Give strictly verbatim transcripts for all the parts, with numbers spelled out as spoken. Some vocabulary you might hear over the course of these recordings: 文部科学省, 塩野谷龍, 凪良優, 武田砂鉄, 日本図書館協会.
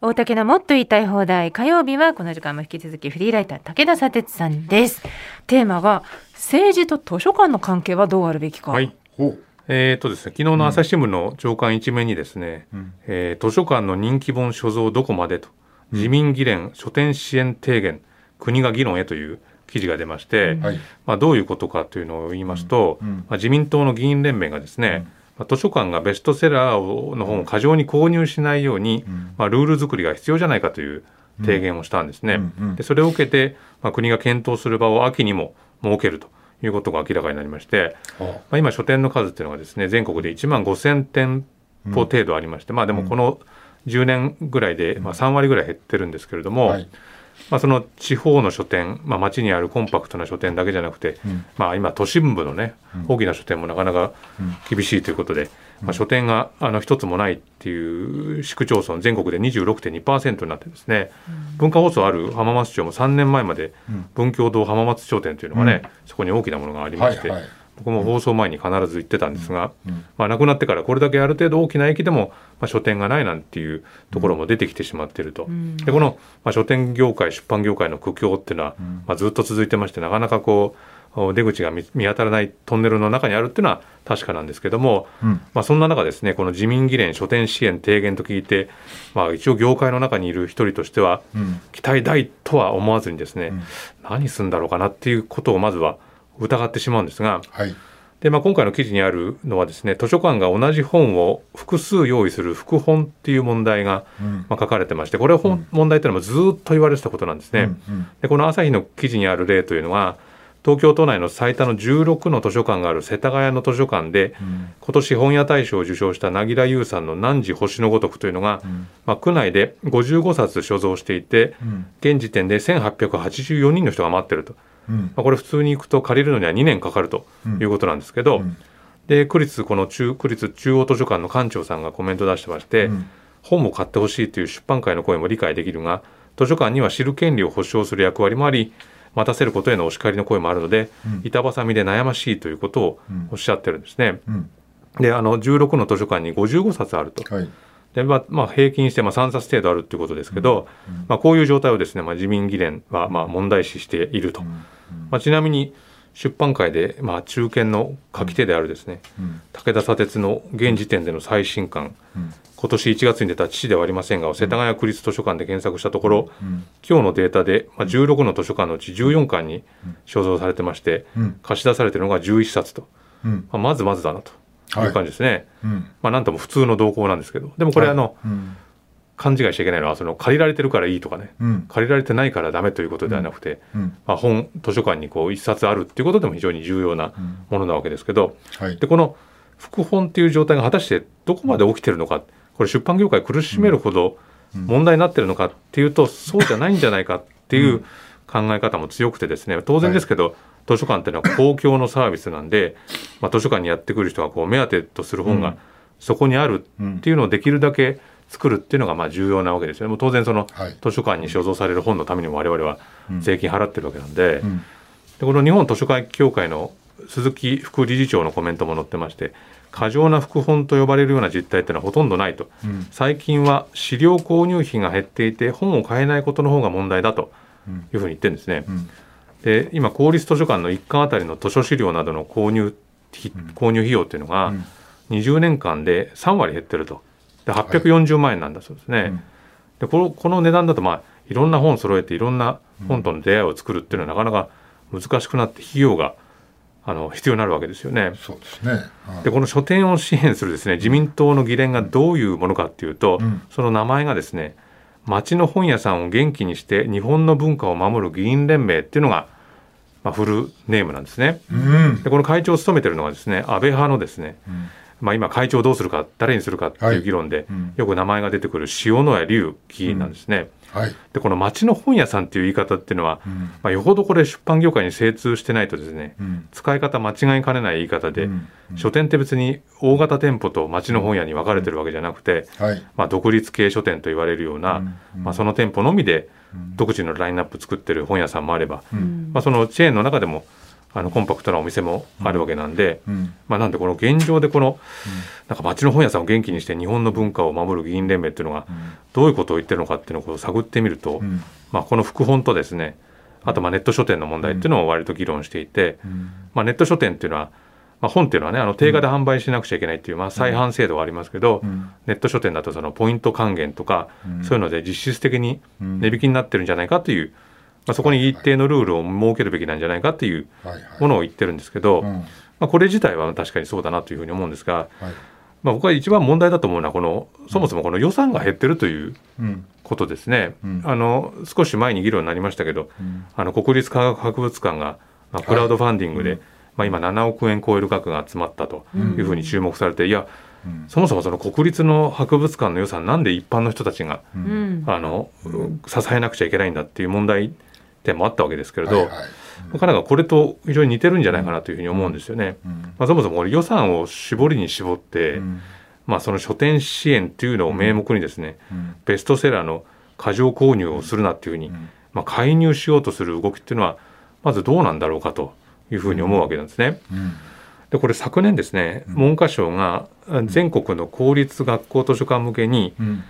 大竹のもっと言いたい放題、火曜日はこの時間も引き続きフリーライター武田砂鉄さんです。テーマは政治と図書館の関係はどうあるべきか。はい、ほえーとですね、昨日の朝日新聞の朝刊一面にですね、うん、えー、図書館の人気本所蔵どこまでと、うん、自民議連書店支援提言国が議論へという記事が出まして、うん、まあ、どういうことかというのを言いますと、うんうん、まあ、自民党の議員連盟がですね、うん、まあ、図書館がベストセラーの本を過剰に購入しないように、うん、まあ、ルール作りが必要じゃないかという提言をしたんですね。うんうん、でそれを受けて、まあ、国が検討する場を秋にも設けるということが明らかになりまして、うん、まあ、今書店の数というのがですね、全国でいちまんごせんてんぽ程度ありまして、うん、まあ、でもこのじゅうねんぐらいで、まあ、さんわりぐらい減ってるんですけれども、うん、はい、まあ、その地方の書店、まあ、町にあるコンパクトな書店だけじゃなくて、うん、まあ、今都心部のね、大きな書店もなかなか厳しいということで、まあ、書店があの一つもないっていう市区町村全国で にじゅうろくてんにパーセント になってですね、うん、文化放送ある浜松町もさんねんまえまで文教堂浜松商店というのがね、うん、そこに大きなものがありまして、はいはい、僕も放送前に必ず行ってたんですが、うんうん、まあ、亡くなってからこれだけある程度大きな駅でも、まあ、書店がないなんていうところも出てきてしまっていると、うん、でこの、まあ、書店業界出版業界の苦境っていうのは、うん、まあ、ずっと続いてまして、なかなかこう出口が 見, 見当たらないトンネルの中にあるっていうのは確かなんですけども、うん、まあ、そんな中ですね、この自民議連書店支援提言と聞いて、まあ、一応業界の中にいる一人としては、うん、期待大とは思わずにですね、うん、何するんだろうかなっていうことをまずは疑ってしまうんですが、はい、でまあ、今回の記事にあるのはですね、図書館が同じ本を複数用意する複本っていう問題が、うん、まあ、書かれてまして、これは、うん、問題というのもずっと言われてたことなんですね。うんうん、でこの朝日の記事にある例というのは、東京都内の最多のじゅうろくの図書館がある世田谷の図書館で、うん、今年本屋大賞を受賞した凪良優さんの汝星のごとくというのが、うん、まあ、区内でごじゅうごさつ所蔵していて、うん、現時点でせんはっぴゃくはちじゅうよにんの人が待っていると。うん、まあ、これ普通に行くと借りるのにはにねんかかるということなんですけど、うんうん、で区立この中区立中央図書館の館長さんがコメント出してまして、うん、本も買ってほしいという出版界の声も理解できるが、図書館には知る権利を保障する役割もあり、待たせることへのお叱りの声もあるので、うん、板挟みで悩ましいということをおっしゃってるんですね。うんうん、であのじゅうろくの図書館にごじゅうごさつあると、はい、でまあ、平均してまあさんさつ程度あるということですけど、うんうん、まあ、こういう状態をですね、まあ、自民議連はまあ問題視していると。うんうん、まあ、ちなみに出版界でまあ中堅の書き手であるですね、うんうん、武田砂鉄の現時点での最新刊、うん、今年いちがつに出た知ではありませんが、世田谷区立図書館で検索したところ、うん、今日のデータでまあじゅうろくの図書館のうちじゅうよんかんに所蔵されてまして、うん、貸し出されているのがじゅういっさつと、うん、まあ、まずまずだなという感じですね。はい、うん、まあ、なんとも普通の動向なんですけど、でもこれあの、はい、うん、勘違いしちゃいけないのは、その借りられてるからいいとかね、うん、借りられてないからダメということではなくて、うん、まあ、本図書館にこう一冊あるっていうことでも非常に重要なものなわけですけど、うん、はい、でこの副本っていう状態が果たしてどこまで起きてるのか、これ出版業界苦しめるほど問題になってるのかっていうと、そうじゃないんじゃないかっていう考え方も強くてですね、当然ですけど、はい、図書館っていうのは公共のサービスなんで、まあ、図書館にやってくる人がこう目当てとする本がそこにあるっていうのをできるだけ作るっていうのがまあ重要なわけですよね。もう当然その図書館に所蔵される本のためにも我々は税金払ってるわけなんで、うんうん、でこの日本図書館協会の鈴木副理事長のコメントも載ってまして、過剰な副本と呼ばれるような実態っていうのはほとんどないと、うん、最近は資料購入費が減っていて本を買えないことの方が問題だというふうに言ってるんですね。うんうん、で今公立図書館の一館あたりの図書資料などの購入費、うん、購入費用っていうのがにじゅうねんかんでさんわり減ってると。ではっぴゃくよんじゅうまんえんなんだそうですね。はい、うん、で こ, のこの値段だと、まあ、いろんな本を揃えていろんな本との出会いを作るっていうのはなかなか難しくなって、費用があの必要になるわけですよね。そうですね。はい、でこの書店を支援するですね、自民党の議連がどういうものかっていうと、うん、その名前がですね、町の本屋さんを元気にして日本の文化を守る議員連盟っていうのが、まあ、フルネームなんですね。うん、でこの会長を務めてるのがですね、安倍派のですね、うん、まあ、今会長どうするか誰にするかっていう議論でよく名前が出てくる塩野谷龍議員なんですね。はいはい、でこの町の本屋さんっていう言い方っていうのは、うんまあ、よほどこれ出版業界に精通してないとですね、うん、使い方間違いかねない言い方で、うんうん、書店って別に大型店舗と町の本屋に分かれてるわけじゃなくて、うんはいまあ、独立系書店と言われるような、うんまあ、その店舗のみで独自のラインナップ作ってる本屋さんもあれば、うんまあ、そのチェーンの中でもあのコンパクトなお店もあるわけなんで、うんうんまあ、なんでこの現状でこの、うん、なんか町の本屋さんを元気にして日本の文化を守る議員連盟っていうのがどういうことを言ってるのかっていうのを探ってみると、うんまあ、この副本とですねあとまあネット書店の問題っていうのを割と議論していて、うんまあ、ネット書店っていうのは、まあ、本っていうのはねあの定価で販売しなくちゃいけないっていう、まあ、再販制度はありますけど、うん、ネット書店だとそのポイント還元とか、うん、そういうので実質的に値引きになってるんじゃないかという、まあ、そこに一定のルールを設けるべきなんじゃないかっていうものを言ってるんですけど、はいはいうんまあ、これ自体は確かにそうだなというふうに思うんですが、はいまあ、僕は一番問題だと思うのはこのそもそもこの予算が減ってるということですね、うんうん、あの少し前に議論になりましたけど、うん、あの国立科学博物館がまあクラウドファンディングで、はいうんまあ、今ななおくえん超える額が集まったというふうに注目されて、うん、いやそもそもその国立の博物館の予算なんで一般の人たちが、うん、あの支えなくちゃいけないんだっていう問題点もあったわけですけれど、はいはいうん、かなかこれと非常に似てるんじゃないかなというふうに思うんですよね、うんうんまあ、そもそも予算を絞りに絞って、うんまあ、その書店支援というのを名目にですね、うん、ベストセラーの過剰購入をするなというふうに、うんまあ、介入しようとする動きというのはまずどうなんだろうかというふうに思うわけなんですね、うんうん、でこれ昨年ですね文科省が全国の公立学校図書館向けに、うんうん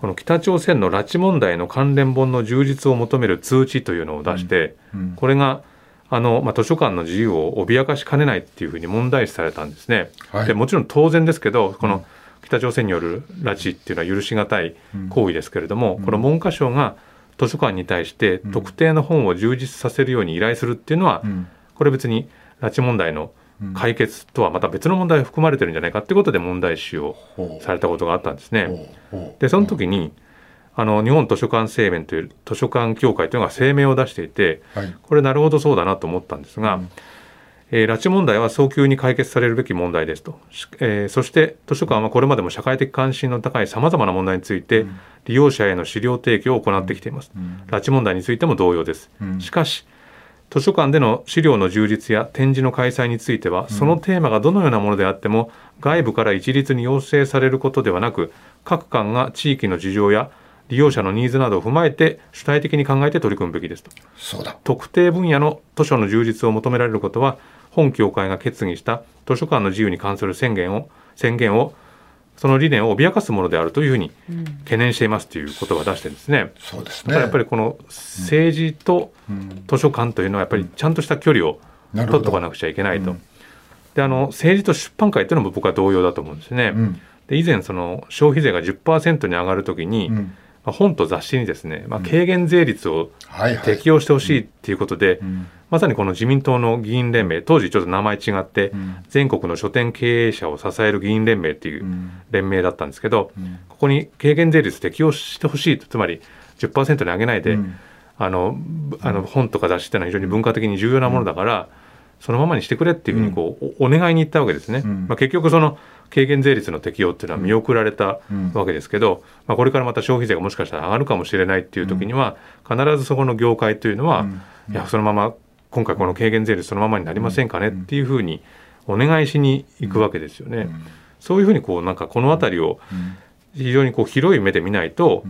この北朝鮮の拉致問題の関連本の充実を求める通知というのを出して、うんうん、これがあの、まあ、図書館の自由を脅かしかねないっていうふうに問題視されたんですね、はい、でもちろん当然ですけどこの北朝鮮による拉致っていうのは許しがたい行為ですけれども、うんうん、この文科省が図書館に対して特定の本を充実させるように依頼するっていうのは、うん、これ別に拉致問題の解決とはまた別の問題が含まれてるんじゃないかということで問題視をされたことがあったんですね。でその時にあの日本図書館声明という図書館協会というのが声明を出していてこれなるほどそうだなと思ったんですが、はいえー、拉致問題は早急に解決されるべき問題ですと、えー、そして図書館はこれまでも社会的関心の高いさまざまな問題について利用者への資料提供を行ってきています、うん、拉致問題についても同様です、うん、しかし図書館での資料の充実や展示の開催については、そのテーマがどのようなものであっても、外部から一律に要請されることではなく、各館が地域の事情や利用者のニーズなどを踏まえて、主体的に考えて取り組むべきですと。そうだ。特定分野の図書の充実を求められることは、本協会が決議した図書館の自由に関する宣言を、宣言を、その理念を脅かすものであるというふうに懸念していますという言葉を出してるんですね。そうですね。だからやっぱりこの政治と図書館というのはやっぱりちゃんとした距離を取っておかなくちゃいけないと、うん、であの政治と出版界というのも僕は同様だと思うんですね、うん、で以前その消費税が じゅっパーセント に上がるときに、うんまあ、本と雑誌にですね、まあ、軽減税率を適用してほしいということで、うんはいはいうん、まさにこの自民党の議員連盟当時ちょっと名前違って、うん、全国の書店経営者を支える議員連盟という連盟だったんですけど、うん、ここに軽減税率適用してほしいとつまり じゅっパーセント に上げないで、うん、あのあの本とか雑誌というのは非常に文化的に重要なものだから、うん、そのままにしてくれっていうふうにこう、うん、お願いに行ったわけですね、うんまあ、結局その軽減税率の適用っていうのは見送られたわけですけど、まあ、これからまた消費税がもしかしたら上がるかもしれないっていう時には必ずそこの業界というのは、うん、いやそのまま今回この軽減税率そのままになりませんかねっていうふうにお願いしに行くわけですよね、うん、そういうふうにこうなんかこのあたりを非常にこう広い目で見ないと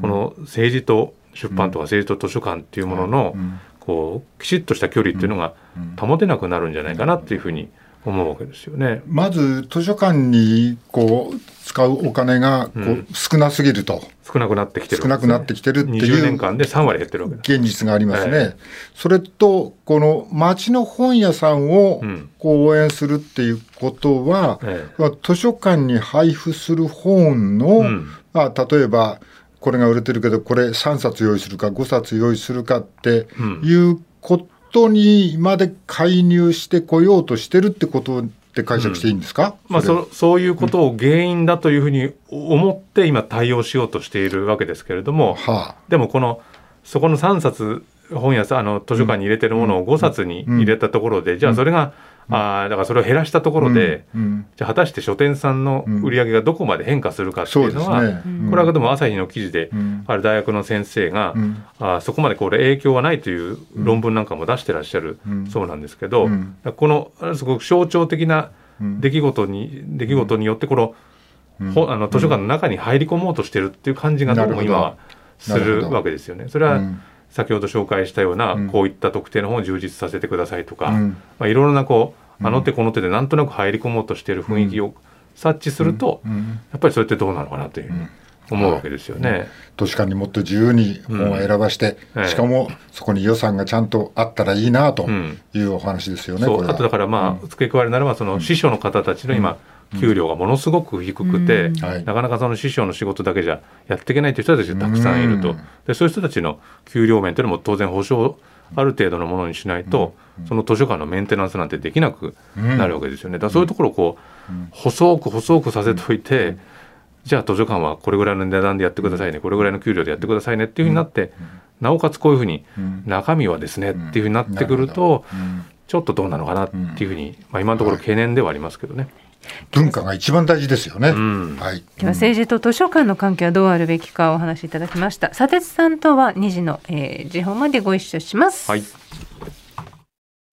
この政治と出版とか政治と図書館っていうもののこうきちっとした距離っていうのが保てなくなるんじゃないかなっていうふうに思うわけですよね。まず図書館にこう使うお金がこう、うん、少なすぎると少なくなってきてる、ね、少なくなってきてるっていうにじゅうねんかんでさんわり減ってるわけです現実がありますね、はい、それとこの町の本屋さんをこう応援するっていうことは、うん、図書館に配布する本の、うんまあ、例えばこれが売れてるけどこれさんさつ用意するかごさつ用意するかっていうこと、うん本当にまで介入してこようとしてるってことって解釈していいんですか、うんまあ、そ, そういうことを原因だというふうに思って今対応しようとしているわけですけれども、はあ、でもこのそこのさんさつ本屋さんあの図書館に入れてるものをごさつに入れたところで、うん、じゃあそれが、うん、あだからそれを減らしたところで、うんうん、じゃあ果たして書店さんの売り上げがどこまで変化するかっていうのは、ねうん、これはでも朝日の記事で、うん、ある大学の先生が、うん、あそこまでこれ影響はないという論文なんかも出してらっしゃる、うん、そうなんですけど、うん、このすごく象徴的な出来事に、うん、出来事によってこの、うん、あの図書館の中に入り込もうとしてるっていう感じがどうも今はするわけですよね。それは、うん先ほど紹介したようなこういった特定の本を充実させてくださいとか、うん、まあ、いろいろなこうあの手この手でなんとなく入り込もうとしている雰囲気を察知すると、うんうん、やっぱりそれってどうなのかなという思うわけですよね、はい、確かにもっと自由に本を選ばして、うん、ええ、しかもそこに予算がちゃんとあったらいいなというお話ですよね、うん、そう、これはあとだから、まあ、付け加えるならばその司書の方たちの今、うんうん、給料がものすごく低くて、うん、はい、なかなかその師匠の仕事だけじゃやっていけないという人たちがたくさんいると、うん、でそういう人たちの給料面というのも当然保証ある程度のものにしないと、うん、その図書館のメンテナンスなんてできなくなるわけですよね。だからそういうところをこう、うん、細く細くさせといて、うん、じゃあ図書館はこれぐらいの値段でやってくださいね、これぐらいの給料でやってくださいねっていうふうになって、なおかつこういうふうに中身はですねっていうふうになってくると、うん、ちょっとどうなのかなっていうふうに、まあ、今のところ懸念ではありますけどね。文化が一番大事ですよね、うん、はい、では政治と図書館の関係はどうあるべきかお話しいただきました。佐哲さんとはにじの、えー、時報までご一緒します、はい。